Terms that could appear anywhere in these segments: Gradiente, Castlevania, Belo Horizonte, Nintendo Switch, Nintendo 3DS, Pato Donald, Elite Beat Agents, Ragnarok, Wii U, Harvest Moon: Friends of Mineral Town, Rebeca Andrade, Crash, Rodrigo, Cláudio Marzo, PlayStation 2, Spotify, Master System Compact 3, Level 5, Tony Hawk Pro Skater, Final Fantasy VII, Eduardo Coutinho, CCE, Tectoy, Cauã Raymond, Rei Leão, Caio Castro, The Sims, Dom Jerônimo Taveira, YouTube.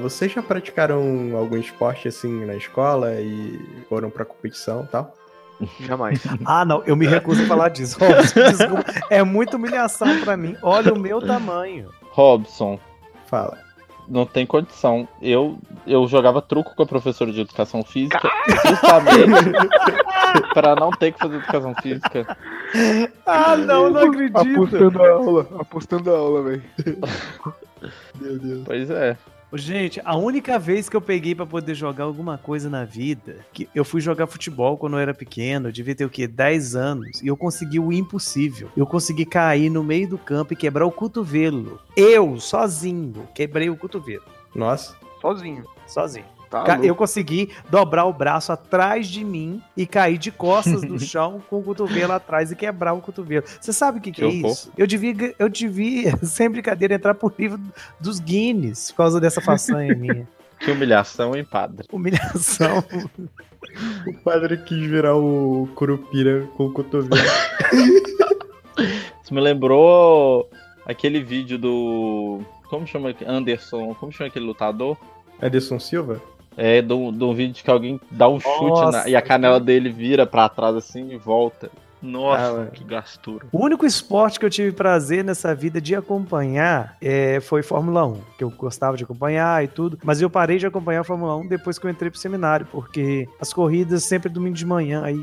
Vocês já praticaram algum esporte assim na escola e foram pra competição e tal? Jamais. Ah, não, eu me recuso a falar disso. Robson, desculpa. É muita humilhação pra mim. Olha o meu tamanho. Robson. Fala. Não tem condição. Eu jogava truco com a professora de educação física justamente pra não ter que fazer educação física. Ah, não acredito. Apostando a aula, velho. Meu Deus. Pois é. Gente, a única vez que eu peguei pra poder jogar alguma coisa na vida, que eu fui jogar futebol quando eu era pequeno, eu devia ter 10 anos, e eu consegui o impossível. Eu consegui cair no meio do campo e quebrar o cotovelo. Eu, sozinho, quebrei o cotovelo. Nossa. Sozinho. Tá, eu consegui dobrar o braço atrás de mim e cair de costas no chão com o cotovelo atrás e quebrar o cotovelo. Você sabe o que é isso? Eu devia, sem brincadeira, entrar pro livro dos Guinness por causa dessa façanha minha. Que humilhação, hein, padre? Humilhação. O padre quis virar o Curupira com o cotovelo. Isso me lembrou aquele vídeo do... Como chama? Anderson. Como chama aquele lutador? Anderson Silva? É, de um vídeo que alguém dá um chute e a canela dele vira pra trás assim e volta. Nossa, que gastura. O único esporte que eu tive prazer nessa vida de acompanhar foi Fórmula 1, que eu gostava de acompanhar e tudo, mas eu parei de acompanhar a Fórmula 1 depois que eu entrei pro seminário, porque as corridas sempre domingo de manhã, aí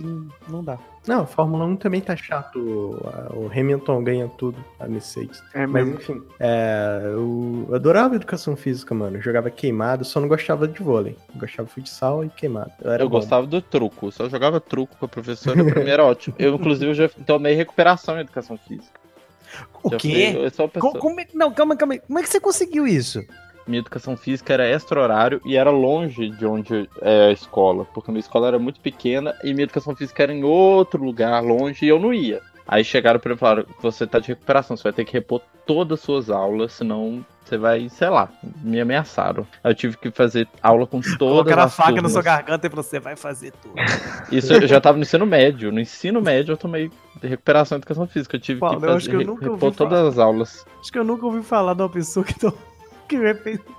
não dá. Não, a Fórmula 1 também tá chato, o Hamilton ganha tudo, a Mercedes. Mas enfim, eu adorava educação física, mano, eu jogava queimado, só não gostava de vôlei, eu gostava de futsal e queimado. Eu gostava do truco, só jogava truco com a professora, pra mim era ótimo. Eu, inclusive, eu já tomei recuperação em educação física. O já quê? Calma aí, como é que você conseguiu isso? Minha educação física era extra-horário e era longe de onde é a escola, porque minha escola era muito pequena e minha educação física era em outro lugar, longe, e eu não ia. Aí chegaram pra mim e falaram, você tá de recuperação, você vai ter que repor todas as suas aulas, senão você vai, sei lá, me ameaçaram. Eu tive que fazer aula com todas as turmas. Colocaram a faca na sua garganta e falaram, você vai fazer tudo. Isso, eu já tava no ensino médio. No ensino médio eu tomei recuperação e educação física. Eu tive que repor todas as aulas. Acho que eu nunca ouvi falar de uma pessoa que tomou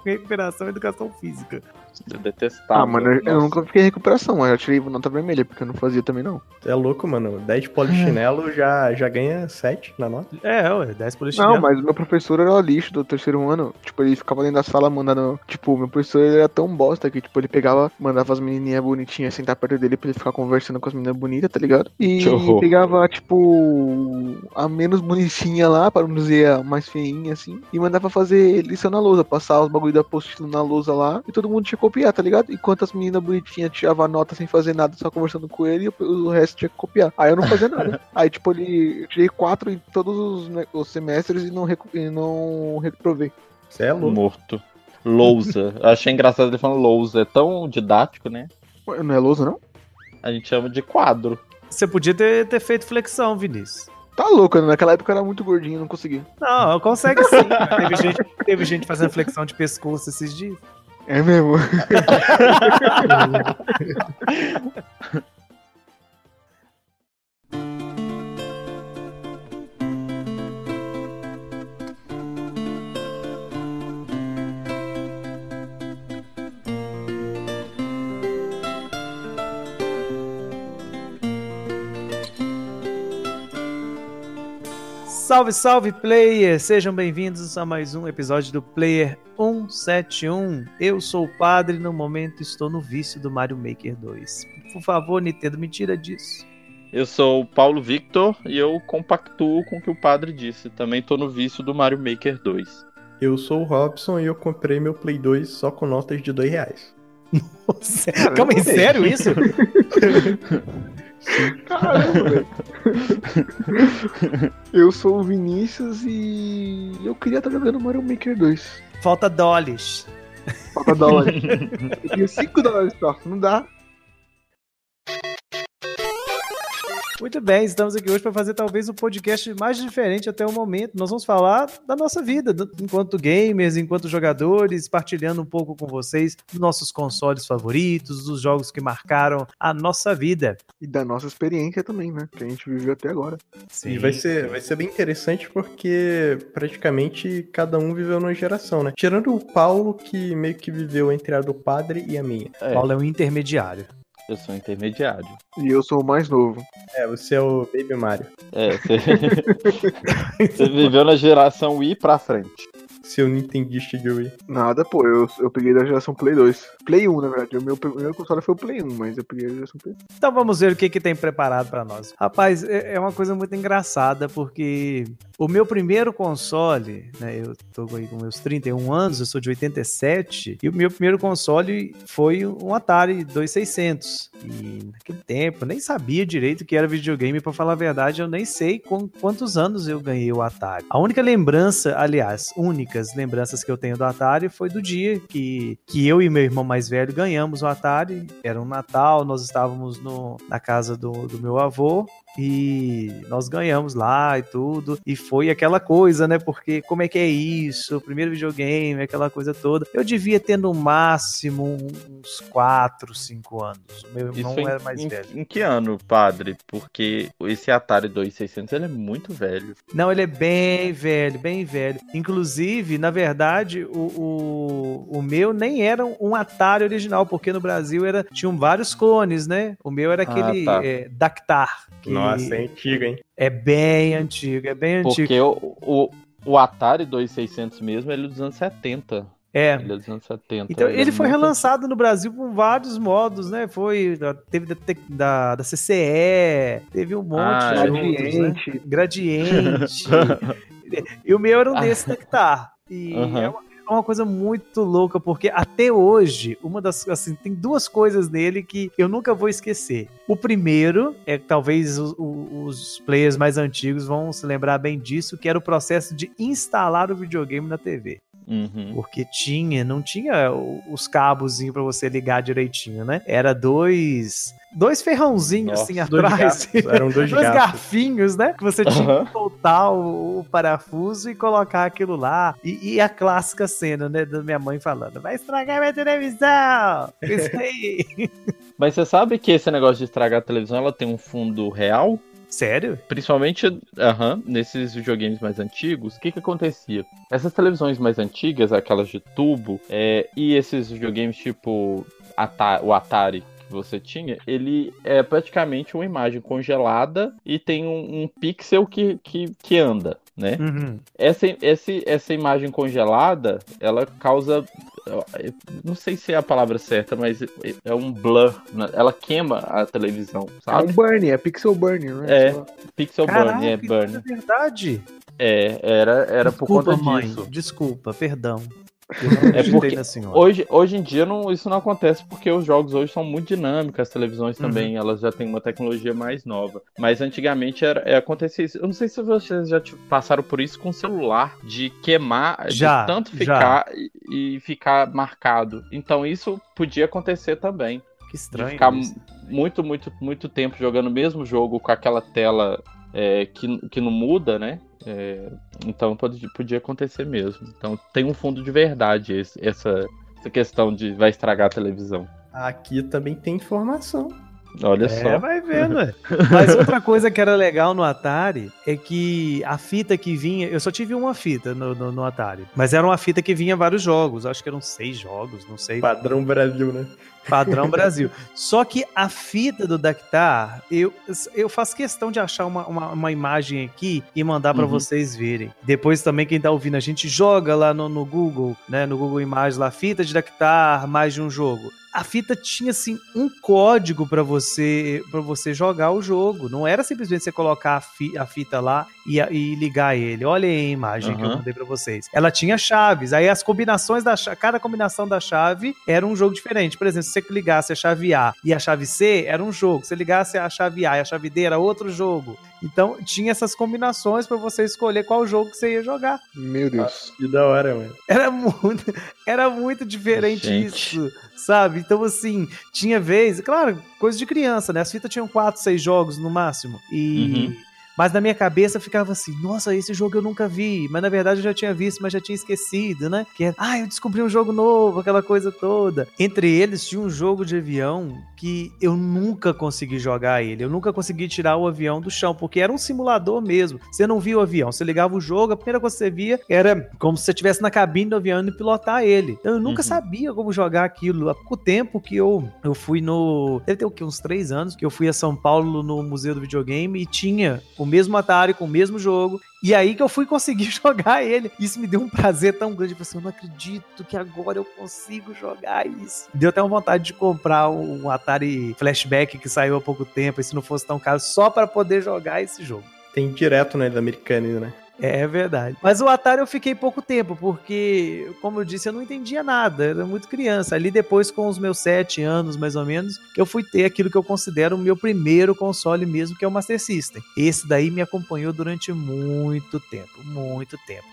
recuperação e educação física. Eu detestava. Ah, mano, eu nunca fiquei em recuperação, mas eu tirei nota vermelha, porque eu não fazia também, não. É louco, mano. 10 polichinelo já ganha 7 na nota. Ué, 10 polichinelo. Não, mas o meu professor era lixo do terceiro ano. Tipo, ele ficava dentro da sala mandando... Tipo, o meu professor era tão bosta que, tipo, ele pegava, mandava as menininhas bonitinhas sentar perto dele pra ele ficar conversando com as meninas bonitas, tá ligado? E pegava, tipo, a menos bonitinha lá, para não dizer a mais feinha, assim, e mandava fazer lição na lousa, passar os bagulho da apostila na lousa lá, e todo mundo tinha copiar, tá ligado? Enquanto as meninas bonitinhas tiravam a nota sem fazer nada, só conversando com ele, e o resto tinha que copiar. Aí eu não fazia nada. Aí, tipo, eu tirei 4 em todos os semestres e não reprovei. Você é louco. Morto. Lousa. Eu achei engraçado ele falando lousa. É tão didático, né? Ué, não é lousa, não? A gente chama de quadro. Você podia ter feito flexão, Vinícius. Tá louco, né? Naquela época eu era muito gordinho, não conseguia. Não, consegue sim. Teve gente fazendo flexão de pescoço esses dias. É mesmo. Salve, salve, player! Sejam bem-vindos a mais um episódio do Player 171. Eu sou o padre e no momento estou no vício do Mario Maker 2. Por favor, Nintendo, me tira disso. Eu sou o Paulo Victor e eu compactuo com o que o padre disse. Também estou no vício do Mario Maker 2. Eu sou o Robson e eu comprei meu Play 2 só com notas de R$2. Nossa, calma, é sério isso? Caramba, velho. Eu sou o Vinícius e eu queria estar jogando Mario Maker 2. Falta dólares. Eu tenho $5 só, não dá. Muito bem, estamos aqui hoje para fazer talvez o podcast mais diferente até o momento. Nós vamos falar da nossa vida, enquanto gamers, enquanto jogadores, partilhando um pouco com vocês dos nossos consoles favoritos, dos jogos que marcaram a nossa vida. E da nossa experiência também, né? Que a gente viveu até agora. Sim. E vai ser bem interessante porque praticamente cada um viveu numa geração, né? Tirando o Paulo, que meio que viveu entre a do padre e a minha. É. Paulo é um intermediário. Eu sou intermediário. E eu sou o mais novo. É, você é o Baby Mario. É, você viveu na geração Wii pra frente. Seu Nintendista de Wii. Nada, pô, eu peguei da geração Play 2. Play 1, na verdade. O meu primeiro console foi o Play 1, mas eu peguei da geração Play 2. Então vamos ver o que tem preparado pra nós. Rapaz, é uma coisa muito engraçada, porque o meu primeiro console, né, eu tô aí com meus 31 anos, eu sou de 87, e o meu primeiro console foi um Atari 2600. E naquele tempo, eu nem sabia direito o que era videogame, pra falar a verdade, eu nem sei com quantos anos eu ganhei o Atari. A única lembrança, aliás, únicas lembranças que eu tenho do Atari foi do dia que eu e meu irmão mais velho ganhamos o Atari. Era um Natal, nós estávamos na casa do meu avô. E nós ganhamos lá e tudo, e foi aquela coisa, né, porque como é que é isso, o primeiro videogame, aquela coisa toda, eu devia ter no máximo uns 4, 5 anos, o meu irmão era mais velho. Em que ano, padre? Porque esse Atari 2600, ele é muito velho. Não, ele é bem velho, inclusive, na verdade, o meu nem era um Atari original, porque no Brasil tinham vários clones, né, o meu era aquele Daktar, que... Nossa, é antigo, hein? É bem antigo. Porque o Atari 2600 mesmo, ele é dos anos 70. É. Ele é dos anos 70. Então, ele foi relançado no Brasil por vários modos, né? Teve da CCE, teve um monte de Gradiente. Né? Gradiente. E o meu era um desse Daktar. E é uma coisa muito louca, porque até hoje, tem duas coisas nele que eu nunca vou esquecer. O primeiro, talvez os players mais antigos vão se lembrar bem disso, que era o processo de instalar o videogame na TV. Uhum. Porque não tinha os cabozinhos pra você ligar direitinho, né? Era dois ferrãozinhos. Nossa, assim atrás. Eram dois garfinhos, né? Que você tinha que soltar o parafuso e colocar aquilo lá. E a clássica cena, né? Da minha mãe falando: vai estragar minha televisão! Isso aí! Mas você sabe que esse negócio de estragar a televisão, ela tem um fundo real? Sério? Principalmente, nesses videogames mais antigos, o que acontecia? Essas televisões mais antigas, aquelas de tubo, e esses videogames tipo o Atari que você tinha, ele é praticamente uma imagem congelada e tem um pixel que anda, né? Uhum. Essa imagem congelada, ela causa... Não sei se é a palavra certa, mas é um blur. Ela queima a televisão, sabe? É um burn, é pixel burn, né? É, pixel burn, é burn. É verdade? É, era desculpa, por conta disso. Desculpa, perdão. É porque hoje em dia isso não acontece, porque os jogos hoje são muito dinâmicos, as televisões também, elas já têm uma tecnologia mais nova. Mas antigamente acontecia isso. Eu não sei se vocês já passaram por isso com o celular, de queimar, já, de tanto ficar e ficar marcado. Então isso podia acontecer também. Que estranho. De ficar muito, muito, muito tempo jogando o mesmo jogo com aquela tela que não muda, né? Então podia acontecer mesmo. Então tem um fundo de verdade essa questão de vai estragar a televisão. Aqui também tem informação. Olha só. Vai vendo, né? Mas outra coisa que era legal no Atari é que a fita que vinha... Eu só tive uma fita no Atari, mas era uma fita que vinha vários jogos. Acho que eram 6 jogos, não sei. Padrão Brasil, né? Padrão Brasil. Só que a fita do Daktar, eu faço questão de achar uma imagem aqui e mandar pra vocês verem. Depois também, quem tá ouvindo, a gente joga lá no Google, né? No Google Imagens lá, fita de Daktar, mais de um jogo. A fita tinha, assim, um código pra você jogar o jogo. Não era simplesmente você colocar a fita lá e ligar ele. Olha aí a imagem que eu mandei pra vocês. Ela tinha chaves. Aí as combinações da chave, cada combinação da chave era um jogo diferente. Por exemplo, se você ligasse a chave A e a chave C, era um jogo. Se você ligasse a chave A e a chave D, era outro jogo. Então, tinha essas combinações pra você escolher qual jogo que você ia jogar. Meu Deus. Que da hora, mano. Era muito diferente, gente. Isso, sabe? Então, assim, tinha vez... Claro, coisa de criança, né? As fitas tinham 4, 6 jogos no máximo. E... Uhum. Mas na minha cabeça ficava assim, nossa, esse jogo eu nunca vi, mas na verdade eu já tinha visto, mas já tinha esquecido, né? Que é, eu descobri um jogo novo, aquela coisa toda. Entre eles tinha um jogo de avião que eu nunca consegui jogar ele, eu nunca consegui tirar o avião do chão, porque era um simulador mesmo, você não via o avião, você ligava o jogo, a primeira coisa que você via era como se você estivesse na cabine do avião e pilotar ele. Então eu nunca sabia como jogar aquilo. Há pouco tempo que eu fui no... Deve ter o quê? Uns 3 anos que eu fui a São Paulo no Museu do Videogame e tinha... o mesmo Atari, com o mesmo jogo. E aí que eu fui conseguir jogar ele. Isso me deu um prazer tão grande. Eu falei assim, eu não acredito que agora eu consigo jogar isso. Deu até uma vontade de comprar um Atari Flashback que saiu há pouco tempo, e se não fosse tão caro, só para poder jogar esse jogo. Tem direto, né, da Americanas, né? É verdade. Mas o Atari eu fiquei pouco tempo, porque, como eu disse, eu não entendia nada, eu era muito criança. Ali depois, com os meus 7 anos, mais ou menos, que eu fui ter aquilo que eu considero o meu primeiro console mesmo, que é o Master System. Esse daí me acompanhou durante muito tempo,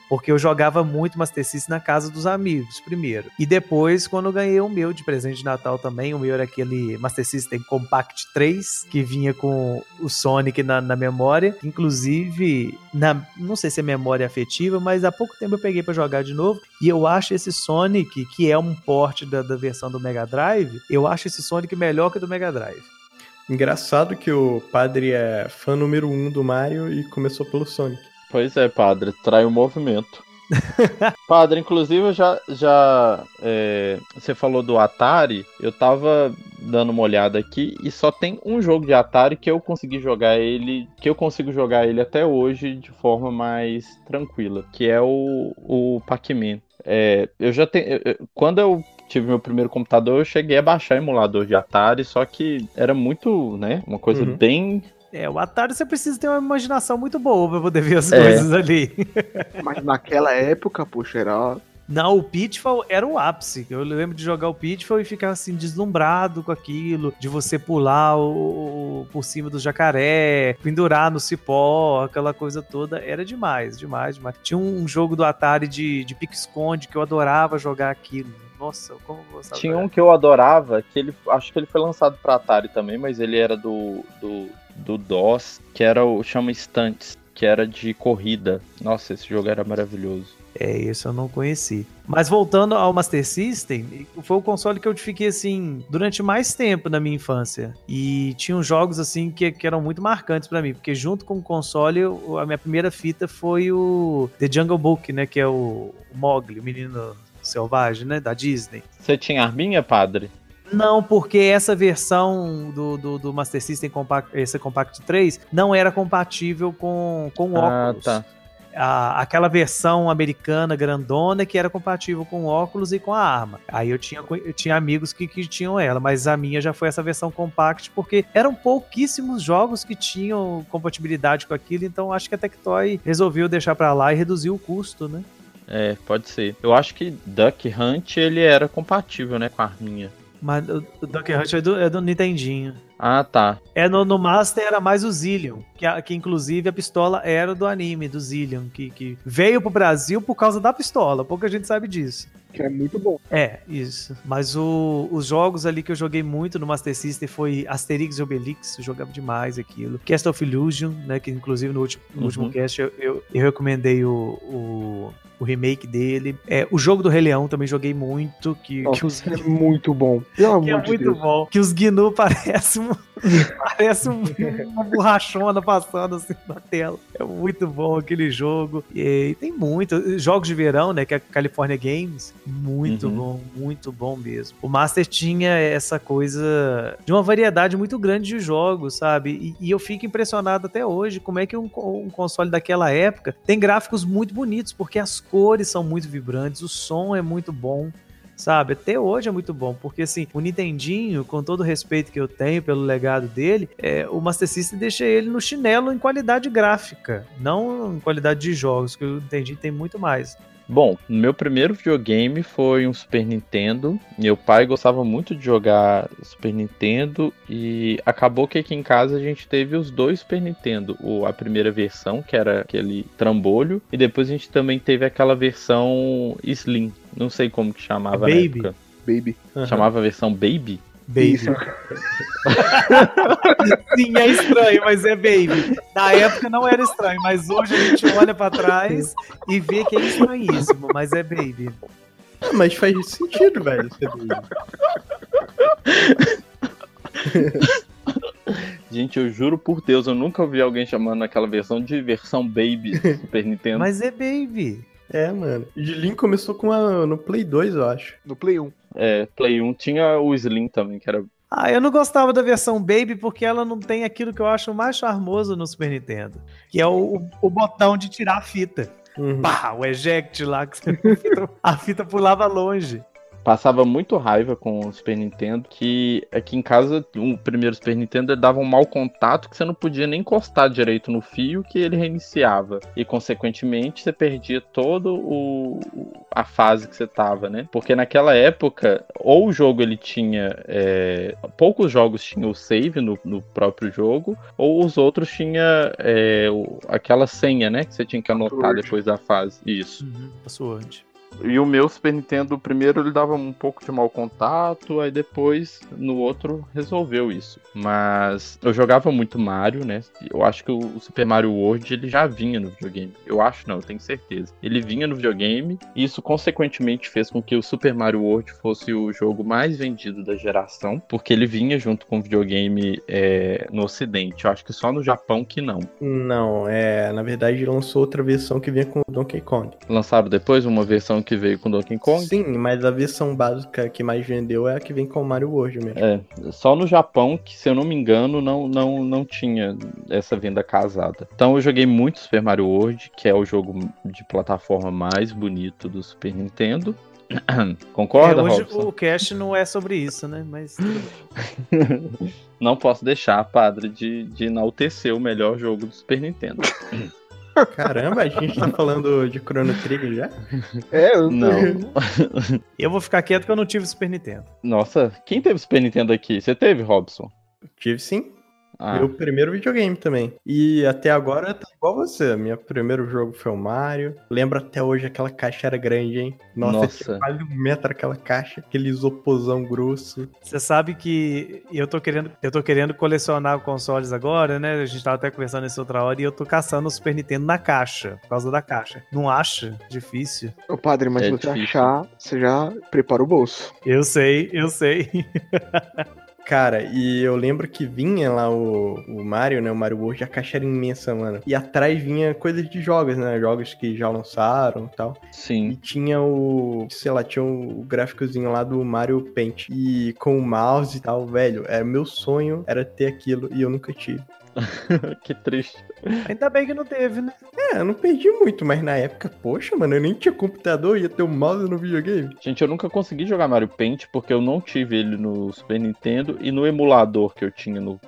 porque eu jogava muito Master System na casa dos amigos, primeiro. E depois, quando eu ganhei o meu de presente de Natal também, o meu era aquele Master System Compact 3, que vinha com o Sonic na memória, inclusive, não sei se memória afetiva, mas há pouco tempo eu peguei pra jogar de novo, e eu acho esse Sonic, que é um port da versão do Mega Drive, eu acho esse Sonic melhor que o do Mega Drive. Engraçado que o padre é fã número 1 do Mario e começou pelo Sonic. Pois é, padre, trai o movimento. Padre, inclusive você falou do Atari, eu tava dando uma olhada aqui e só tem um jogo de Atari que eu consegui jogar ele, que eu consigo jogar ele até hoje de forma mais tranquila, que é o Pac-Man. Quando eu tive meu primeiro computador, eu cheguei a baixar emulador de Atari, só que era muito, né, uma coisa bem... o Atari você precisa ter uma imaginação muito boa pra poder ver as coisas ali. Mas naquela época, poxa, era... Não, o Pitfall era o ápice. Eu lembro de jogar o Pitfall e ficar assim, deslumbrado com aquilo, de você pular por cima do jacaré, pendurar no cipó, aquela coisa toda. Era demais. Tinha um jogo do Atari de pique-esconde que eu adorava jogar aquilo. Nossa, como eu gostava. Tinha um que eu adorava, que acho que ele foi lançado pra Atari também, mas ele era do DOS, que era chama Stunts, que era de corrida. Nossa, esse jogo era maravilhoso. Esse eu não conheci. Mas voltando ao Master System, foi o console que eu fiquei, assim, durante mais tempo na minha infância. E tinham jogos, assim, que eram muito marcantes pra mim, porque junto com o console, a minha primeira fita foi o The Jungle Book, né, que é o Mowgli, o menino selvagem, né, da Disney. Você tinha arminha, padre? Não, porque essa versão do Master System Compact 3 não era compatível com óculos. Ah, tá. Aquela versão americana grandona que era compatível com o óculos e com a arma. Aí eu tinha amigos que tinham ela, mas a minha já foi essa versão compact, porque eram pouquíssimos jogos que tinham compatibilidade com aquilo, então acho que a Tectoy resolveu deixar pra lá e reduziu o custo, né? Pode ser. Eu acho que Duck Hunt ele era compatível, né, com a arminha. Mas o Donkey Kong é do Nintendinho. Ah, tá. No Master era mais o Zillion, que inclusive a pistola era do anime, do Zillion, que veio pro Brasil por causa da pistola, pouca gente sabe disso. Que é muito bom. Isso. Mas os jogos ali que eu joguei muito no Master System foi Asterix e Obelix, eu jogava demais aquilo. Cast of Illusion, né, que inclusive no último cast eu recomendei o remake dele. O jogo do Rei Leão também joguei muito. Nossa, é muito bom. Que é muito bom. Que os Gnu parece uma borrachona passando assim na tela. É muito bom aquele jogo. E tem muitos jogos de verão, né? Que é a California Games. Muito bom mesmo. O Master tinha essa coisa de uma variedade muito grande de jogos, sabe? E eu fico impressionado até hoje como é que um console daquela época tem gráficos muito bonitos, porque as cores são muito vibrantes, o som é muito bom, sabe? Até hoje é muito bom, porque assim, o Nintendinho, com todo o respeito que eu tenho pelo legado dele, o Master System deixa ele no chinelo em qualidade gráfica, não em qualidade de jogos, que o Nintendinho tem muito mais. Bom, meu primeiro videogame foi um Super Nintendo. Meu pai gostava muito de jogar Super Nintendo e acabou que aqui em casa a gente teve os dois Super Nintendo. A primeira versão, que era aquele trambolho, e depois a gente também teve aquela versão Slim. Não sei como que chamava na época. Baby. Uhum. Chamava a versão Baby? Baby. Isso. Sim, é estranho, mas é Baby. Na época não era estranho, mas hoje a gente olha pra trás e vê que é estranhíssimo, mas é Baby. É, mas faz sentido, velho. Ser Baby. Gente, eu juro por Deus, eu nunca ouvi alguém chamando aquela versão de versão Baby Super Nintendo. Mas é Baby. É, mano. O Slim começou com no Play 2, eu acho. No Play 1. É, Play 1 tinha o Slim também, que era... Ah, eu não gostava da versão Baby porque ela não tem aquilo que eu acho mais charmoso no Super Nintendo, que é o botão de tirar a fita. Uhum. Pá, o eject lá, que você... a fita pulava longe. Passava muito raiva com o Super Nintendo, que aqui em casa, o primeiro Super Nintendo dava um mau contato que você não podia nem encostar direito no fio, que ele reiniciava. E, consequentemente, você perdia toda a fase que você tava, né? Porque naquela época, ou o jogo ele tinha... poucos jogos tinham o save no próprio jogo, ou os outros tinham aquela senha, né? Que você tinha que anotar depois da fase. Isso. Uhum, password. E o meu Super Nintendo, primeiro ele dava um pouco de mau contato, aí depois no outro resolveu isso. Mas eu jogava muito Mario, né? Eu acho que o Super Mario World ele já vinha no videogame. Eu acho não, eu tenho certeza. Ele vinha no videogame e isso consequentemente fez com que o Super Mario World fosse o jogo mais vendido da geração, porque ele vinha junto com o videogame no ocidente. Eu acho que só no Japão que não. Não, na verdade lançou outra versão que vinha com o Donkey Kong. Lançaram depois uma versão que veio com Donkey Kong? Sim, mas a versão básica que mais vendeu é a que vem com o Mario World mesmo. É, só no Japão que, se eu não me engano, não tinha essa venda casada. Então eu joguei muito Super Mario World, que é o jogo de plataforma mais bonito do Super Nintendo. Concorda, hoje Robson? O cast não é sobre isso, né? Mas... não posso deixar, padre, de enaltecer o melhor jogo do Super Nintendo. Caramba, a gente tá falando de Chrono Trigger já? Não. Eu vou ficar quieto que eu não tive Super Nintendo. Nossa, quem teve Super Nintendo aqui? Você teve, Robson? Eu tive sim. Ah. Meu primeiro videogame também. E até agora tá igual você. Meu primeiro jogo foi o Mario. Lembro até hoje, aquela caixa era grande, hein? Nossa. Tinha quase um metro aquela caixa. Aquele isoporzão grosso. Você sabe que eu tô querendo colecionar consoles agora, né? A gente tava até conversando isso outra hora. E eu tô caçando o Super Nintendo na caixa. Por causa da caixa. Não acha? Difícil. Ô padre, mas se você achar, você já prepara o bolso. Eu sei. Cara, e eu lembro que vinha lá o Mario, né? O Mario World, a caixa era imensa, mano. E atrás vinha coisas de jogos, né? Jogos que já lançaram e tal. Sim. E tinha tinha o gráficozinho lá do Mario Paint. E com o mouse e tal, velho. Meu sonho era ter aquilo e eu nunca tive. Que triste. Ainda bem que não teve, né? Eu não perdi muito, mas na época, poxa, mano, eu nem tinha computador, ia ter um mouse no videogame. Gente, eu nunca consegui jogar Mario Paint porque eu não tive ele no Super Nintendo e no emulador que eu tinha no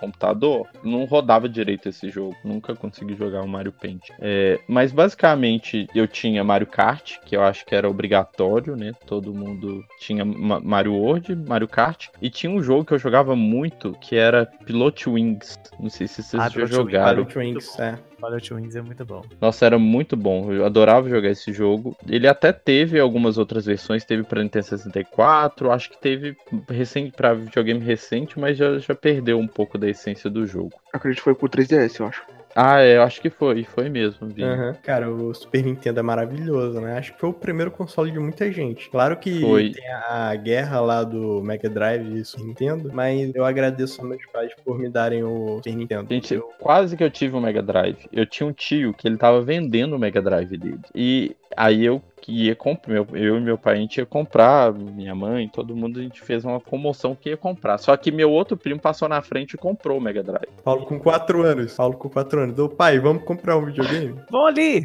computador, não rodava direito esse jogo. Nunca consegui jogar o Mario Paint. Mas basicamente eu tinha Mario Kart, que eu acho que era obrigatório, né? Todo mundo tinha Mario World, Mario Kart, e tinha um jogo que eu jogava muito, que era Pilot Wings. Não sei se vocês já jogaram. Pilot Wings é muito bom. Nossa, era muito bom. Eu adorava jogar esse jogo. Ele até teve algumas outras versões. Teve pra Nintendo 64. Acho que teve pra videogame recente, mas já perdeu um pouco da essência do jogo. Acredito que foi pro 3DS, eu acho. Ah, eu acho que foi mesmo, Vini. Uhum. Cara, o Super Nintendo é maravilhoso, né? Acho que foi o primeiro console de muita gente. Claro que tem a guerra lá do Mega Drive e Super Nintendo, mas eu agradeço aos meus pais por me darem o Super Nintendo. Gente, quase que eu tive o Mega Drive. Eu tinha um tio que ele tava vendendo o Mega Drive dele. E aí eu e meu pai, a gente ia comprar, minha mãe, todo mundo, a gente fez uma comoção que ia comprar. Só que meu outro primo passou na frente e comprou o Mega Drive. Paulo com 4 anos. Ô pai, vamos comprar um videogame? Vou ali.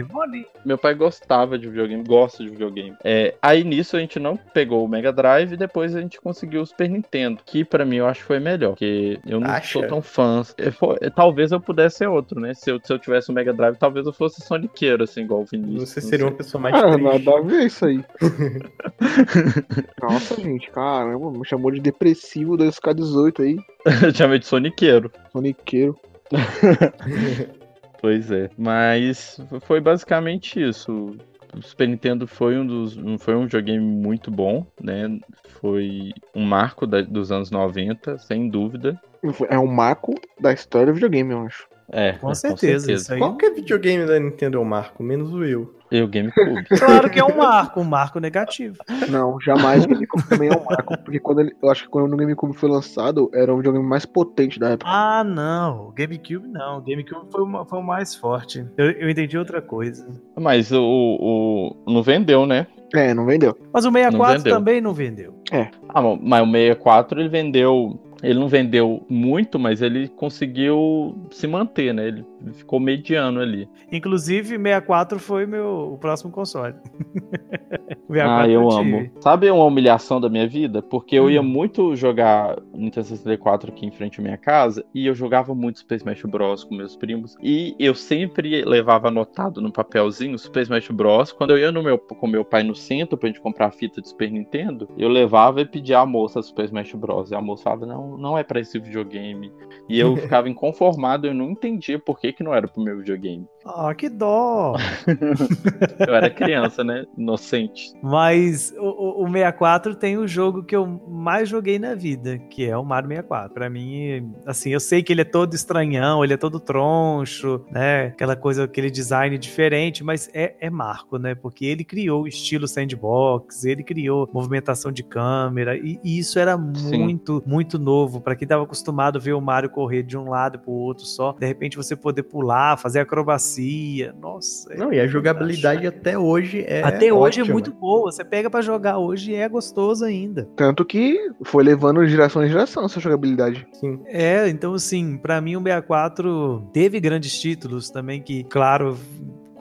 Meu pai gostava de videogame, gosta de videogame. Aí nisso a gente não pegou o Mega Drive e depois a gente conseguiu o Super Nintendo, que pra mim eu acho que foi melhor, porque eu não sou tão fã. Talvez eu pudesse ser outro, né? Se eu tivesse o Mega Drive, talvez eu fosse soniqueiro, assim, igual o Vinícius. Você seria uma pessoa mais triste. Dá a ver isso aí. Nossa, gente, caramba, me chamou de depressivo da SK18 aí. Eu chamei de Soniqueiro. Pois é, mas foi basicamente isso. o Super Nintendo foi um videogame muito bom, né? Foi um marco dos anos 90, sem dúvida. É um marco da história do videogame, eu acho. É, com certeza. Isso aí... Qualquer videogame da Nintendo é um marco, menos o Wii U. E o GameCube. Claro que é um marco negativo. Não, jamais o GameCube também é um marco, porque eu acho que quando o GameCube foi lançado, era o videogame mais potente da época. Ah, não, o GameCube não, o GameCube foi o mais forte. Eu entendi outra coisa. Mas o não vendeu, né? É, não vendeu. Mas o 64 também não vendeu. É. Ah, mas o 64 ele vendeu... Ele não vendeu muito, mas ele conseguiu se manter, né? Ele ficou mediano ali. Inclusive, 64 foi o próximo console. Eu amo. Sabe uma humilhação da minha vida? Porque eu ia muito jogar Nintendo 64 aqui em frente à minha casa, e eu jogava muito Super Smash Bros. Com meus primos, e eu sempre levava anotado no papelzinho Super Smash Bros. Quando eu ia com meu pai no centro pra gente comprar a fita de Super Nintendo, eu levava e pedia à moça Super Smash Bros. E a moça falava, não é pra esse videogame. E eu ficava inconformado, eu não entendia por que não era pro meu videogame. Ah, que dó! Eu era criança, né? Inocente. Mas o 64 tem o jogo que eu mais joguei na vida, que é o Mario 64. Pra mim, assim, eu sei que ele é todo estranhão, ele é todo troncho, né? Aquela coisa, aquele design diferente, mas é marco, né? Porque ele criou o estilo sandbox, ele criou movimentação de câmera, e isso era muito, muito novo. Pra quem tava acostumado a ver o Mario correr de um lado pro outro só, de repente você poder pular, fazer acrobacia. Nossa. Não, e a jogabilidade até hoje é ótima. É muito boa. Você pega pra jogar hoje e é gostoso ainda. Tanto que foi levando geração em geração essa jogabilidade. Sim. É, então assim, pra mim o 64 teve grandes títulos também que, claro...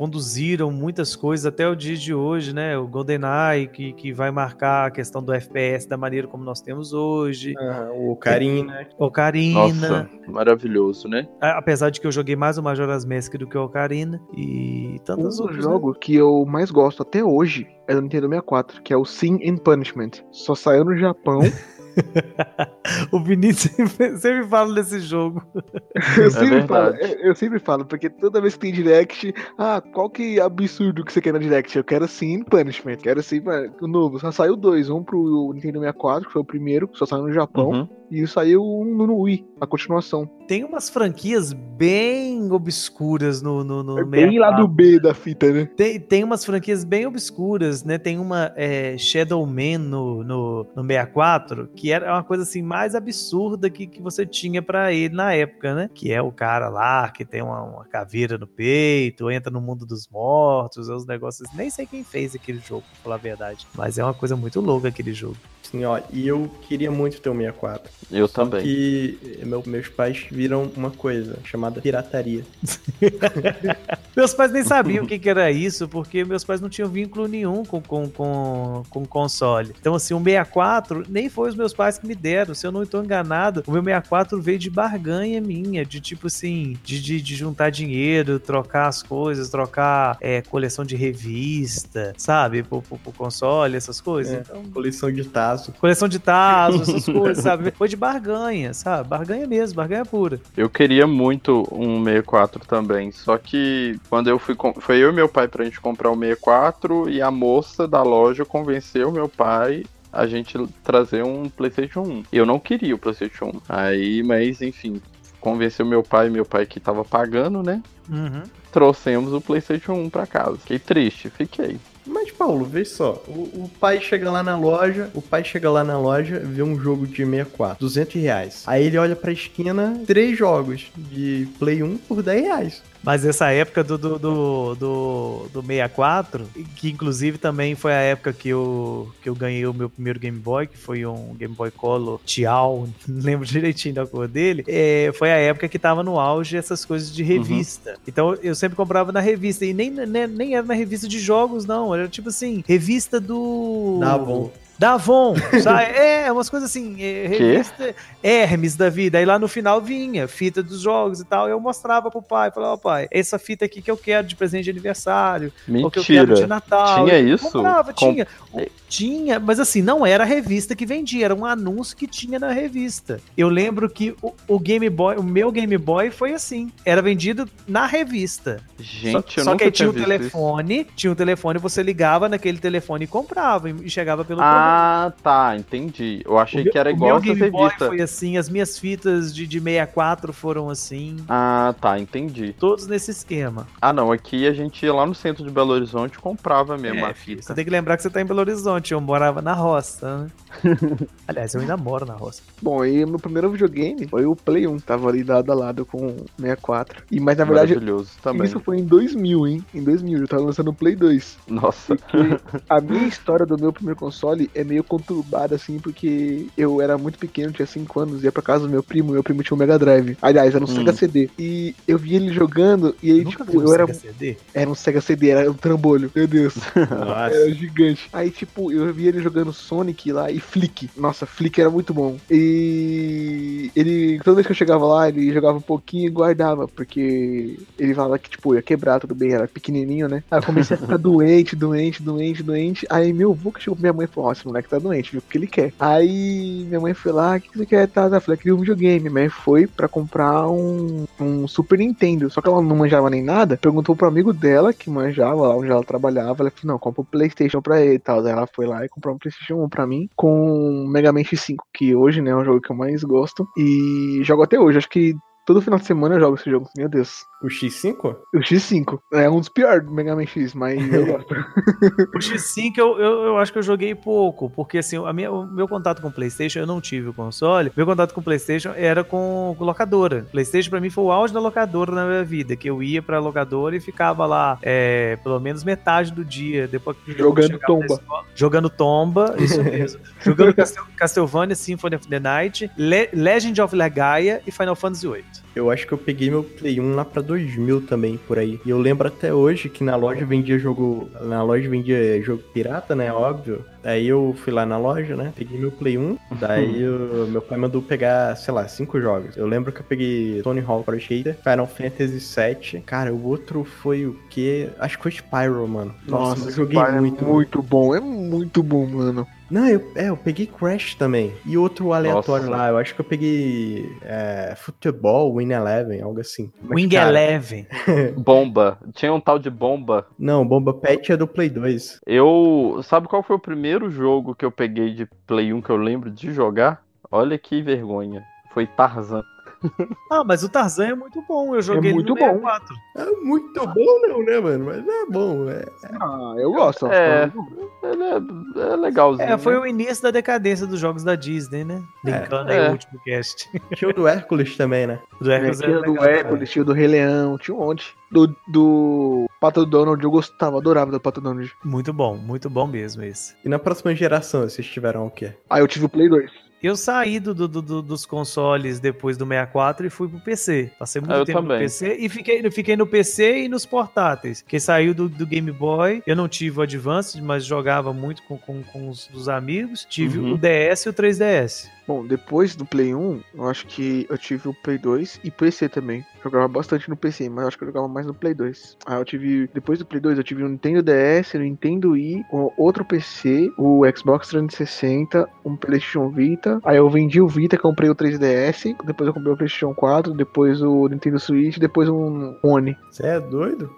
conduziram muitas coisas até o dia de hoje, né? O GoldenEye, que vai marcar a questão do FPS da maneira como nós temos hoje. Ah, o Ocarina. Nossa, maravilhoso, né? Apesar de que eu joguei mais o Majora's Mask do que o Ocarina e tantos outros. O jogo, né, que eu mais gosto até hoje é do Nintendo 64, que é o Sin and Punishment. Só saiu no Japão... O Vinícius sempre fala desse jogo. Eu sempre falo, porque toda vez que tem direct, qual que absurdo que você quer na direct? Eu quero Sin Punishment, quero Sin Punishment. Novo, só saiu dois, um pro Nintendo 64, que foi o primeiro, que só saiu no Japão. E saiu no Wii, a continuação. Tem umas franquias bem obscuras no bem lá do B da fita, né? Tem umas franquias bem obscuras, né? Tem uma Shadow Man no 64, que era uma coisa assim mais absurda que você tinha pra ele na época, né? Que é o cara lá que tem uma caveira no peito, entra no mundo dos mortos, é uns negócios... Nem sei quem fez aquele jogo, pra falar a verdade. Mas é uma coisa muito louca aquele jogo. Sim, ó, e eu queria muito ter o 64. Eu só também. Que meus pais viram uma coisa chamada pirataria. Meus pais nem sabiam o que era isso, porque meus pais não tinham vínculo nenhum com console. Então, assim, o 64 nem foi os meus pais que me deram. Se eu não estou enganado, o meu 64 veio de barganha minha, de tipo assim, de juntar dinheiro, trocar as coisas, trocar coleção de revista, sabe? Pro console, essas coisas. Então, coleção de tazos, essas coisas, sabe? Foi de barganha, sabe? Barganha mesmo, barganha pura. Eu queria muito um 64 também, só que quando eu fui... Foi eu e meu pai pra gente comprar o 64 e a moça da loja convenceu meu pai a gente trazer um PlayStation 1. Eu não queria o PlayStation 1. Aí, mas enfim, convenceu meu pai que tava pagando, né? Trouxemos o PlayStation 1 pra casa. Fiquei triste, fiquei. Mas, Paulo, vê só, o pai chega lá na loja, vê um jogo de 64, R$200. Aí ele olha pra esquina, 3 jogos de Play 1 por R$10. Mas essa época do 64, que inclusive também foi a época que eu ganhei o meu primeiro Game Boy, que foi um Game Boy Color Tial, não lembro direitinho da cor dele, foi a época que tava no auge essas coisas de revista. Então eu sempre comprava na revista, e nem era na revista de jogos, não, era tipo assim, revista do... Tá bom. da Avon, sabe? É, umas coisas assim, revista Hermes da vida. Aí lá no final vinha fita dos jogos e tal, eu mostrava pro pai, falava, ó pai, essa fita aqui que eu quero de presente de aniversário, mentira, ou que eu quero de Natal. Tinha isso? Comprava, tinha, mas assim, não era a revista que vendia, era um anúncio que tinha na revista. Eu lembro que o Game Boy, o meu Game Boy foi assim, era vendido na revista. Gente, só que aí tinha o telefone, você ligava naquele telefone e comprava, e chegava pelo programa. Ah, tá, entendi. Eu achei que era igual essa revista. O meu Game Boy foi assim, as minhas fitas de 64 foram assim. Ah, tá, entendi. Todos nesse esquema. Ah, não, aqui a gente ia lá no centro de Belo Horizonte e comprava mesmo a fita. Você tem que lembrar que você tá em Belo Horizonte, eu morava na roça, né? Aliás, eu ainda moro na roça. Bom, e meu primeiro videogame foi o Play 1, tava ali lado a lado com o 64. E, mas na verdade, também. Isso foi em 2000, hein? Em 2000, eu tava lançando o Play 2. Nossa. A minha história do meu primeiro console é meio conturbada, assim, porque eu era muito pequeno, tinha 5 anos, ia pra casa do meu primo tinha um Mega Drive. Aliás, era um Sega CD. E eu vi ele jogando, e aí, tipo, eu era... Era um Sega CD, era um trambolho, meu Deus. Nossa. Era gigante. Aí, tipo, eu vi ele jogando Sonic lá e Flick. Nossa, Flick era muito bom. E ele, toda vez que eu chegava lá, ele jogava um pouquinho e guardava, porque ele falava que, tipo, ia quebrar, tudo bem, era pequenininho, né? Aí eu comecei a ficar doente. Aí meu avô que chegou pra minha mãe e falou, ó, esse moleque tá doente, viu o que ele quer? Aí minha mãe foi lá, o que você quer? Eu falei, queria um videogame. Minha mãe foi pra comprar um Super Nintendo, só que ela não manjava nem nada, perguntou pro amigo dela, que manjava lá onde ela trabalhava, ela falou, não, compra o PlayStation pra ele e tal. Aí ela foi lá e comprou um PlayStation 1 pra mim, com Mega Man X5, que hoje, né, é um jogo que eu mais gosto, e jogo até hoje, acho que todo final de semana eu jogo esse jogo, meu Deus. O X5? O X5. É um dos piores do Mega Man X, mas eu gosto. O X5 eu acho que eu joguei pouco, porque assim, o meu contato com o PlayStation, eu não tive o console, meu contato com o PlayStation era com locadora. PlayStation pra mim foi o auge da locadora na minha vida, que eu ia pra locadora e ficava lá pelo menos metade do dia, depois que jogando tomba. Escola, jogando tomba, isso mesmo. Jogando Castlevania, Symphony of the Night, Legend of Legaia e Final Fantasy VIII. Eu acho que eu peguei meu Play 1 lá pra 2000 também, por aí. E eu lembro até hoje que na loja vendia jogo pirata, né, óbvio. Aí eu fui lá na loja, né, peguei meu Play 1, daí meu pai mandou pegar, sei lá, 5 jogos. Eu lembro que eu peguei Tony Hawk Pro Skater, Final Fantasy VII, cara, o outro foi o quê? Acho que foi Spyro, mano. Nossa, eu joguei muito. É muito bom, mano. Não, eu peguei Crash também. E outro aleatório lá, eu acho que eu peguei Futebol, Win Eleven, algo assim. Mas, Wing Eleven. Bomba. Tinha um tal de Bomba. Não, Bomba Patch é do Play 2. Sabe qual foi o primeiro jogo que eu peguei de Play 1 que eu lembro de jogar? Olha que vergonha. Foi Tarzan. Ah, mas o Tarzan é muito bom. Eu joguei ele no 64. É muito bom não, né, mano? Mas é bom. Ah, eu gosto. Ele é legalzinho. Foi o início da decadência dos jogos da Disney, né? Brincando aí o último cast. Tinha o do Hércules também, né? Tinha o do Rei Leão, tinha um monte. Do Pato Donald, eu gostava, adorava do Pato Donald. Muito bom mesmo esse. E na próxima geração, vocês tiveram o quê? Ah, eu tive o Play 2. Eu saí dos consoles depois do 64 e fui pro PC. Passei muito tempo também no PC e fiquei no PC e nos portáteis. Porque saiu do Game Boy, eu não tive o Advance, mas jogava muito com os amigos. Tive o DS e o 3DS. Bom, depois do Play 1, eu acho que eu tive o Play 2 e PC também. Jogava bastante no PC, mas eu acho que eu jogava mais no Play 2. Depois do Play 2, eu tive o Nintendo DS, o Nintendo Wii, outro PC, o Xbox 360, um PlayStation Vita. Aí eu vendi o Vita, comprei o 3DS, depois eu comprei o PlayStation 4, depois o Nintendo Switch, depois um One. Você é doido?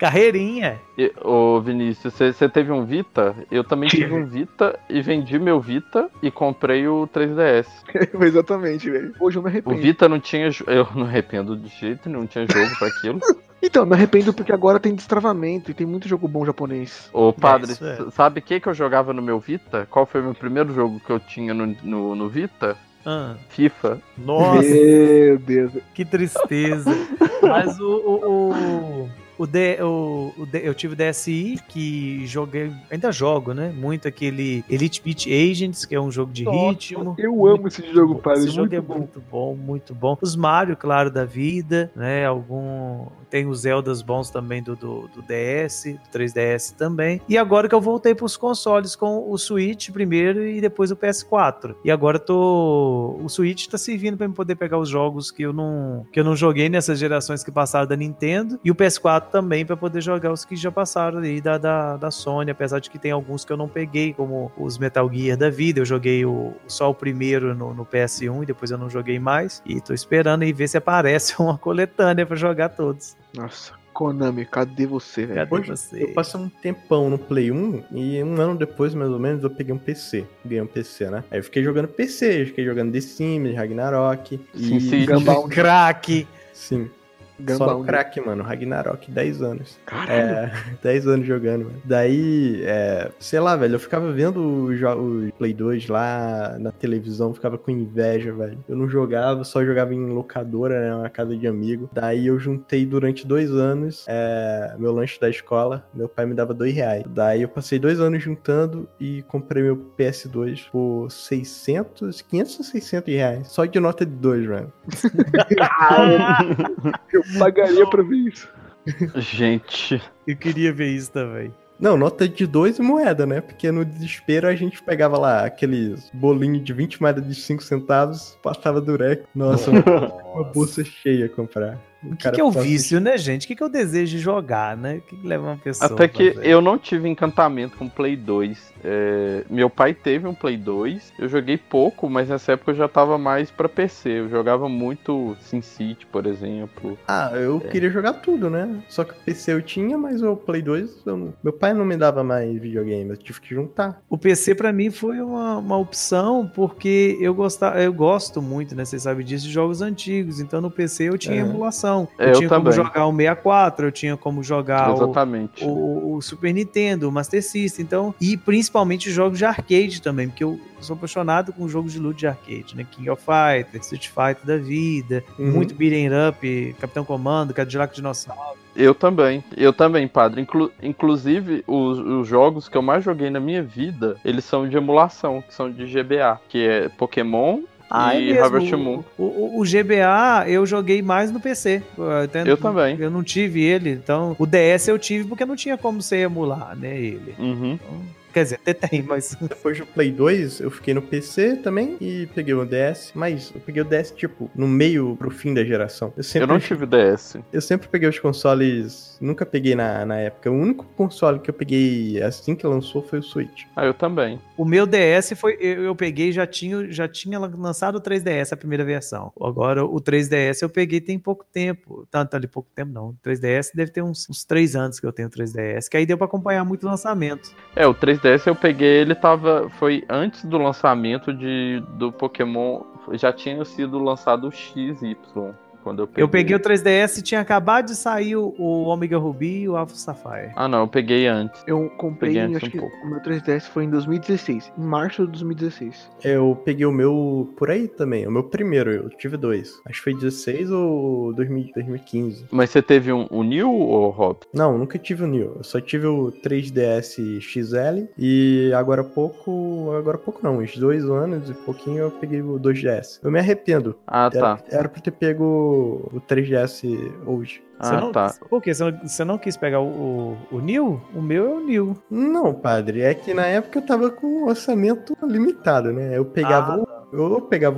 Carreirinha. Ô Vinícius, você teve um Vita? Eu também tive um Vita e vendi meu Vita e comprei o 3DS. Exatamente, velho. Hoje eu me arrependo. O Vita não tinha... Eu não arrependo de jeito, não tinha jogo pra aquilo. Então, me arrependo porque agora tem destravamento e tem muito jogo bom japonês. Ô, padre, sabe o que eu jogava no meu Vita? Qual foi o meu primeiro jogo que eu tinha no Vita? FIFA. Nossa! Meu Deus! Que tristeza! Mas Eu tive o DSi, que joguei, ainda jogo, né? Muito aquele Elite Beat Agents, que é um jogo de ritmo. Eu amo esse jogo, pai. Esse jogo é muito bom, muito bom. Os Mario, claro, da vida, né? Tem os Zeldas bons também do DS, do 3DS também. E agora que eu voltei pros consoles com o Switch primeiro e depois o PS4. E agora o Switch tá servindo pra eu poder pegar os jogos que eu não joguei nessas gerações que passaram da Nintendo. E o PS4 também pra poder jogar os que já passaram ali da Sony, apesar de que tem alguns que eu não peguei, como os Metal Gear da vida. Eu joguei só o primeiro no PS1 e depois eu não joguei mais. E tô esperando aí ver se aparece uma coletânea pra jogar todos. Nossa, Konami, cadê você, velho? Eu passei um tempão no Play 1 e um ano depois, mais ou menos, eu peguei um PC. Ganhei um PC, né? Aí eu fiquei jogando PC, The Sims, Ragnarok. Sim, Gambá Crack. Sim. Só no crack, mano. Ragnarok, 10 anos. Caralho. 10 anos jogando, mano. Daí, sei lá, velho, eu ficava vendo o Play 2 lá na televisão, ficava com inveja, velho. Eu não jogava, só jogava em locadora, né, na casa de amigo. Daí eu juntei durante 2 anos meu lanche da escola. Meu pai me dava R$2. Daí eu passei 2 anos juntando e comprei meu PS2 por 500 ou 600 reais. Só de nota de 2, velho. Eu pagaria pra ver isso. Gente, eu queria ver isso também. Não, nota de 2 e moeda, né? Porque no desespero a gente pegava lá aqueles bolinhos de 20 moedas de 5 centavos, passava durex. Nossa, uma bolsa cheia a comprar. O que é o vício, né, gente? O que é o desejo de jogar, né? O que leva uma pessoa... Até que eu não tive encantamento com Play 2. Meu pai teve um Play 2. Eu joguei pouco, mas nessa época eu já tava mais pra PC. Eu jogava muito SimCity, por exemplo. Ah, eu queria jogar tudo, né? Só que o PC eu tinha, mas o Play 2... Meu pai não me dava mais videogame. Eu tive que juntar. O PC pra mim foi uma opção, porque eu gosto muito, né? Vocês sabem disso, de jogos antigos. Então no PC eu tinha emulação. Eu tinha como jogar o 64, eu tinha como jogar o Super Nintendo, o Master System, então, e principalmente jogos de arcade também, porque eu sou apaixonado com jogos de luta de arcade, né? King of Fighters, Street Fighter da vida, muito beat'em up, Capitão Comando, Cadillac Dinossauro. Eu também, padre. Inclusive, os jogos que eu mais joguei na minha vida, eles são de emulação, que são de GBA, que é Pokémon. Ah, e é mesmo. Moon. O GBA eu joguei mais no PC. Eu também. Eu não tive ele, então... O DS eu tive porque não tinha como você emular, né, ele. Uhum. Então... Quer dizer, até tem, mas... Depois do Play 2, eu fiquei no PC também e peguei o DS. Mas eu peguei o DS, tipo, no meio pro fim da geração. Eu não tive o DS. Eu sempre peguei os consoles... Nunca peguei na época. O único console que eu peguei assim que lançou foi o Switch. Ah, eu também. O meu DS foi... Eu peguei, já tinha lançado o 3DS, a primeira versão. Agora, o 3DS eu peguei tem pouco tempo. Tanto ali, pouco tempo não. O 3DS deve ter uns 3 anos que eu tenho o 3DS. Que aí deu pra acompanhar muito o lançamento. O 3DS eu peguei, ele foi antes do lançamento do Pokémon, já tinha sido lançado o XY, quando eu peguei. Eu peguei o 3DS e tinha acabado de sair o Omega Ruby e o Alpha Sapphire. Ah não, eu peguei antes. Eu comprei, acho que o meu 3DS foi em 2016, em março de 2016. Eu peguei o meu por aí também, o meu primeiro, eu tive 2. Acho que foi 16 ou 2015. Mas você teve um New ou Rob? Não, nunca tive o New, eu só tive o 3DS XL e agora há pouco não, uns 2 anos e pouquinho eu peguei o 2DS. Eu me arrependo. Ah, tá. Era pra ter pego o 3DS hoje. Tá. Por quê? Você não quis pegar o New? O meu é o New. Não, padre. É que na época eu tava com um orçamento limitado, né? Eu pegava o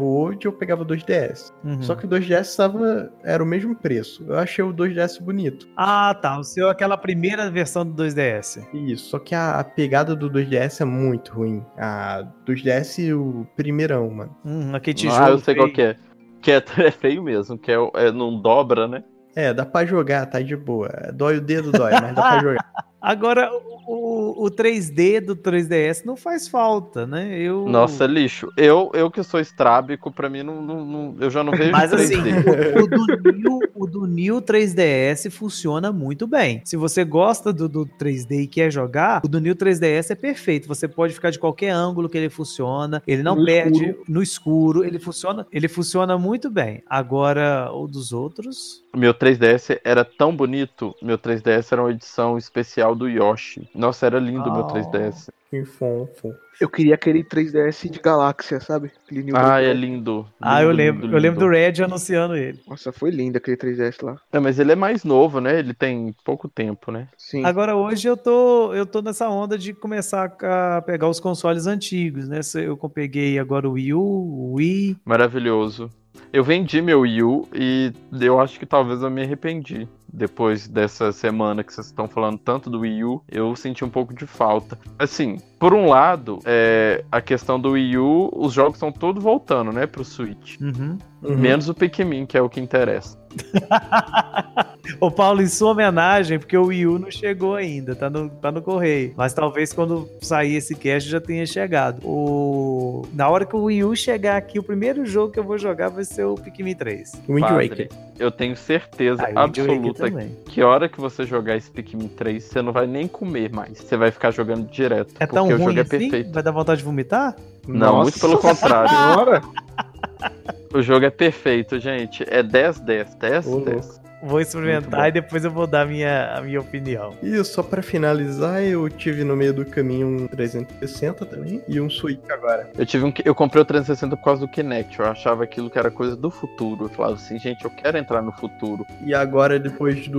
World ou pegava o 2DS. Uhum. Só que o 2DS era o mesmo preço. Eu achei o 2DS bonito. Ah, tá. O seu é aquela primeira versão do 2DS. Isso. Só que a pegada do 2DS é muito ruim. A 2DS, o primeirão, mano. Aquele tijolo. Ah, eu sei qual que é. Que é feio mesmo, que não dobra, né? Dá pra jogar, tá de boa. Dói o dedo, dói, mas dá pra jogar. Agora, o 3D do 3DS não faz falta, né? Nossa, lixo. Eu que sou estrábico, pra mim, não, eu já não vejo 3D. Mas assim, o do New 3DS funciona muito bem. Se você gosta do 3D e quer jogar, o do New 3DS é perfeito. Você pode ficar de qualquer ângulo que ele funciona. Ele não perde no escuro. Ele funciona muito bem. Agora, o dos outros... Meu 3DS era tão bonito. Meu 3DS era uma edição especial do Yoshi. Nossa, era lindo meu 3DS. Que fofo. Eu queria aquele 3DS de galáxia, sabe? É lindo. Eu lembro do Red anunciando ele. Nossa, foi lindo aquele 3DS lá. É, mas ele é mais novo, né? Ele tem pouco tempo, né? Sim. Agora, hoje eu tô nessa onda de começar a pegar os consoles antigos, né? Eu peguei agora o Wii U, o Wii... Maravilhoso. Eu vendi meu Wii U e eu acho que talvez eu me arrependi. Depois dessa semana que vocês estão falando tanto do Wii U, eu senti um pouco de falta. Assim, por um lado, a questão do Wii U, os jogos estão todos voltando, né, pro Switch. Uhum. Menos o Pikmin, que é o que interessa. Ô Paulo, em sua homenagem, porque o Wii U não chegou ainda, tá no correio. Mas talvez quando sair esse cast já tenha chegado. Na hora que o Wii U chegar aqui, o primeiro jogo que eu vou jogar vai ser o Pikmin 3. Wind Waker. Eu tenho certeza absoluta que a hora que você jogar esse Pikmin 3, você não vai nem comer mais. Você vai ficar jogando direto. É tão ruim assim? Perfeito. Vai dar vontade de vomitar? Não, Nossa. Muito pelo contrário. O jogo é perfeito, gente. É 10-10. 10-10. Vou experimentar e depois eu vou dar a minha opinião. E só pra finalizar, eu tive no meio do caminho um 360 também e um Switch agora. Eu comprei o 360 por causa do Kinect. Eu achava aquilo que era coisa do futuro. Eu falava assim, gente, eu quero entrar no futuro. E agora, depois de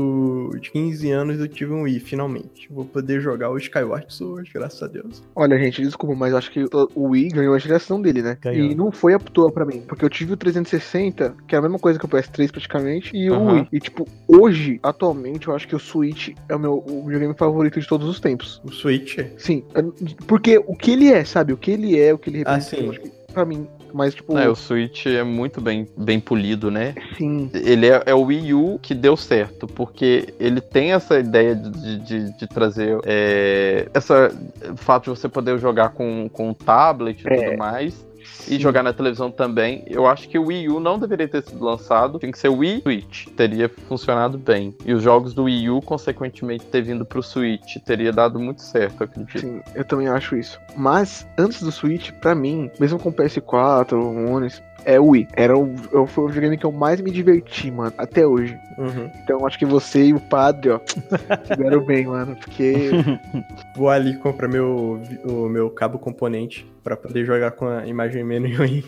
15 anos, eu tive um Wii, finalmente. Vou poder jogar o Skyward Sword, graças a Deus. Olha, gente, desculpa, mas eu acho que o Wii ganhou a geração dele, né? Ganhou. E não foi à toa pra mim. Porque eu tive o 360, que era a mesma coisa que o PS3 praticamente, e o Wii. E tipo, hoje, atualmente, eu acho que o Switch é o videogame favorito de todos os tempos. O Switch? Sim. Porque o que ele é, sabe? O que ele representa. Eu acho que, pra mim... Mas, tipo... o Switch é muito bem polido, né? Sim. Ele é o Wii U que deu certo, porque ele tem essa ideia de trazer o fato de você poder jogar com um tablet e tudo mais... E jogar na televisão também. Eu acho que o Wii U não deveria ter sido lançado. Tinha que ser o Wii Switch. Teria funcionado bem. E os jogos do Wii U, consequentemente, ter vindo pro Switch, teria dado muito certo, eu acredito. Sim, eu também acho isso. Mas, antes do Switch, pra mim, mesmo com o PS4, o Ones, o Wii. Foi o videogame que eu mais me diverti, mano, até hoje. Uhum. Então, acho que você e o padre, ó, fizeram bem, mano, porque... Vou ali comprar o meu cabo componente pra poder jogar com a imagem menos ruim.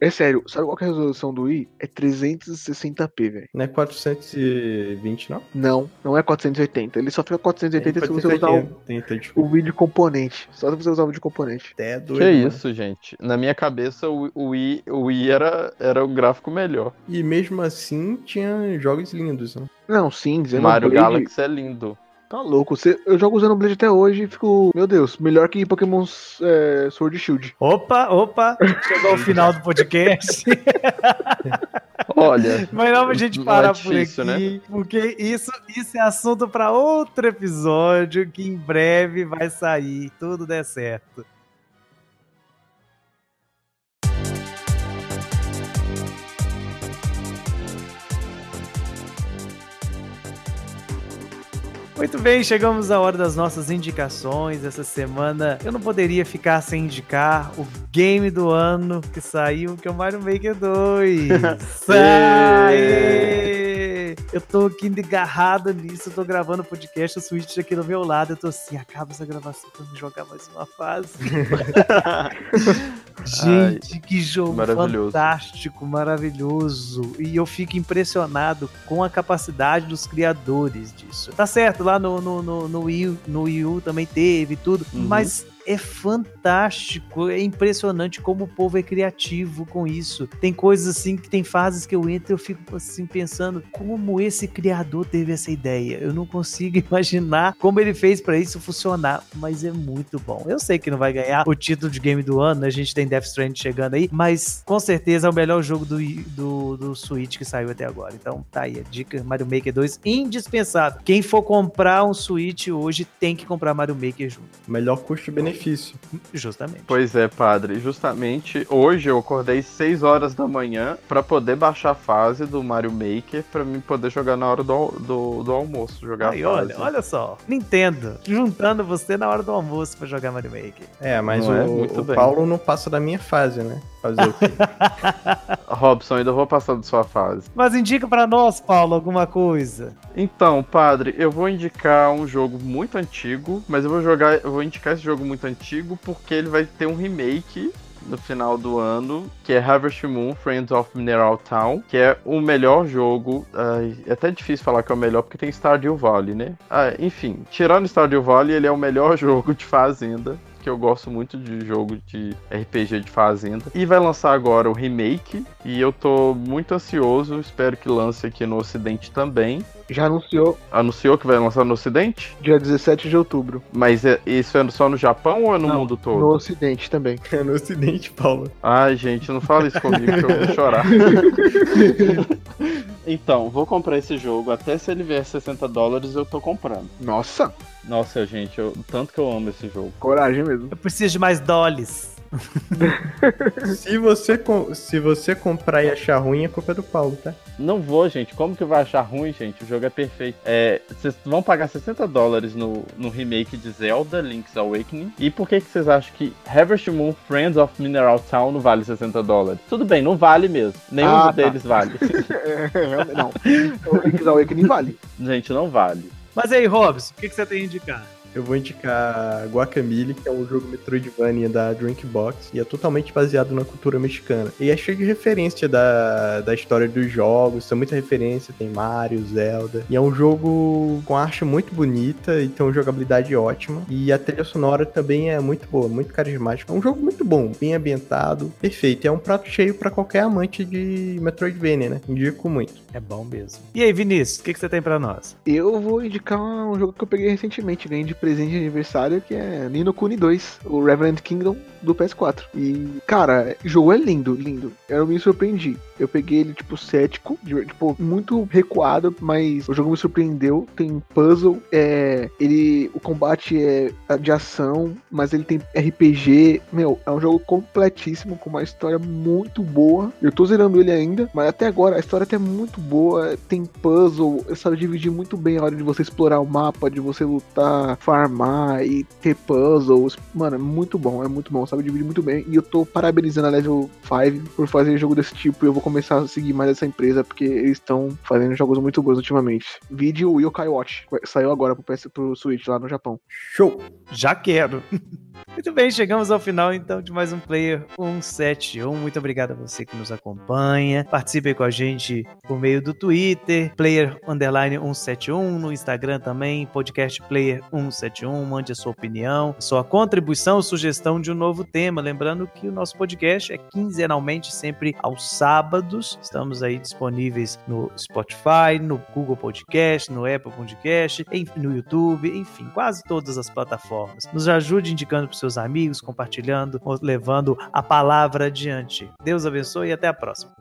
É sério, sabe qual que é a resolução do Wii? É 360p, velho. Não é 420, não? Não é 480. Ele só fica 480 se você usar o Wii de componente. Só se você usar o Wii de componente. É doido. Que isso, gente. Na minha cabeça, o Wii era o gráfico melhor. E mesmo assim, tinha jogos lindos, né? Não, sim. Mario Galaxy é lindo. Tá louco, eu jogo Xenoblade até hoje e fico, meu Deus, melhor que Pokémon Sword e Shield. Opa, chegou ao final do podcast. Olha, mas não, a gente parar por aqui, né? Porque isso é assunto para outro episódio que em breve vai sair, tudo der certo. Muito bem, chegamos à hora das nossas indicações. Essa semana eu não poderia ficar sem indicar o game do ano que saiu, que é o Mario Maker 2. Eu tô aqui engarrado nisso, eu tô gravando o podcast, o Switch aqui do meu lado, eu tô assim, acaba essa gravação pra me jogar mais uma fase. Gente, que jogo maravilhoso. Fantástico, maravilhoso. E eu fico impressionado com a capacidade dos criadores disso. Tá certo, lá no Wii U também teve tudo, mas... É fantástico, é impressionante como o povo é criativo com isso. Tem coisas assim, que tem fases que eu entro e eu fico assim pensando como esse criador teve essa ideia. Eu não consigo imaginar como ele fez pra isso funcionar, mas é muito bom. Eu sei que não vai ganhar o título de game do ano, né? A gente tem Death Stranding chegando aí, mas com certeza é o melhor jogo do Switch que saiu até agora. Então tá aí a dica, Mario Maker 2, indispensável. Quem for comprar um Switch hoje tem que comprar Mario Maker junto. Melhor custo-benefício. difícil. Justamente. Pois é, padre. Justamente hoje eu acordei 6 horas da manhã pra poder baixar a fase do Mario Maker pra mim poder jogar na hora do almoço. Jogar aí, a fase. Olha só. Nintendo juntando você na hora do almoço pra jogar Mario Maker. É, mas o Paulo não passa da minha fase, né? Fazer o quê? Robson, ainda vou passar da sua fase. Mas indica pra nós, Paulo, alguma coisa. Então, padre, eu vou indicar um jogo muito antigo, mas eu vou indicar esse jogo muito antigo porque ele vai ter um remake no final do ano, que é Harvest Moon Friends of Mineral Town, que é o melhor jogo, é até difícil falar que é o melhor, porque tem Stardew Valley, né? Enfim, tirando Stardew Valley, ele é o melhor jogo de fazenda, que eu gosto muito de jogo de RPG de fazenda. E vai lançar agora o remake, e eu tô muito ansioso, espero que lance aqui no Ocidente também. Já anunciou. Anunciou que vai lançar no Ocidente? Dia 17 de outubro. Mas isso é só no Japão ou é no mundo todo? No Ocidente também. É no Ocidente, Paulo. Ai, gente, não fala isso comigo que eu vou chorar. Então, vou comprar esse jogo. Até se ele vier $60, eu tô comprando. Nossa! Nossa, gente, tanto que eu amo esse jogo. Coragem mesmo. Eu preciso de mais dólares. Se você comprar e achar ruim, a culpa é do Paulo, tá? Não vou, gente. Como que vai achar ruim, gente? O jogo é perfeito. Vocês vão pagar $60 no remake de Zelda, Link's Awakening. E por que vocês acham que Harvest Moon Friends of Mineral Town não vale $60? Tudo bem, não vale mesmo. Nenhum deles vale. Não. O Link's Awakening vale. Gente, não vale. Mas aí, Robson, o que você tem a indicar? Eu vou indicar Guacamelee, que é um jogo Metroidvania da Drinkbox, e é totalmente baseado na cultura mexicana. E é cheio de referência da história dos jogos, tem muita referência, tem Mario, Zelda. E é um jogo com arte muito bonita e tem uma jogabilidade ótima. E a trilha sonora também é muito boa, muito carismática. É um jogo muito bom, bem ambientado, perfeito. E é um prato cheio pra qualquer amante de Metroidvania, né? Indico muito. É bom mesmo. E aí, Vinícius, o que você tem pra nós? Eu vou indicar um jogo que eu peguei recentemente, ganhei de presente de aniversário, que é Ni no Kuni 2, o Revenant Kingdom do PS4. E, cara, o jogo é lindo, lindo. Eu me surpreendi. Eu peguei ele, cético, muito recuado, mas o jogo me surpreendeu. Tem puzzle, o combate é de ação, mas ele tem RPG. É um jogo completíssimo, com uma história muito boa. Eu tô zerando ele ainda, mas até agora a história até é muito boa. Tem puzzle, eu sabe dividir muito bem a hora de você explorar o mapa, de você lutar, farmar e ter puzzles. Mano, é muito bom, sabe? Divide muito bem. E eu tô parabenizando a Level 5 por fazer jogo desse tipo. E eu vou começar a seguir mais essa empresa, porque eles estão fazendo jogos muito bons ultimamente. Vídeo o Yokai Watch. Saiu agora pro Switch lá no Japão. Show! Já quero! Muito bem, chegamos ao final então de mais um Player 171. Muito obrigado a você que nos acompanha. Participe com a gente por meio do Twitter, Player_171, no Instagram também, podcast Player 171. Mande a sua opinião, sua contribuição, sugestão de um novo tema. Lembrando que o nosso podcast é quinzenalmente, sempre aos sábados. Estamos aí disponíveis no Spotify, no Google Podcast, no Apple Podcast, no YouTube, enfim, quase todas as plataformas. Nos ajude indicando para seus amigos, compartilhando, levando a palavra adiante. Deus abençoe e até a próxima.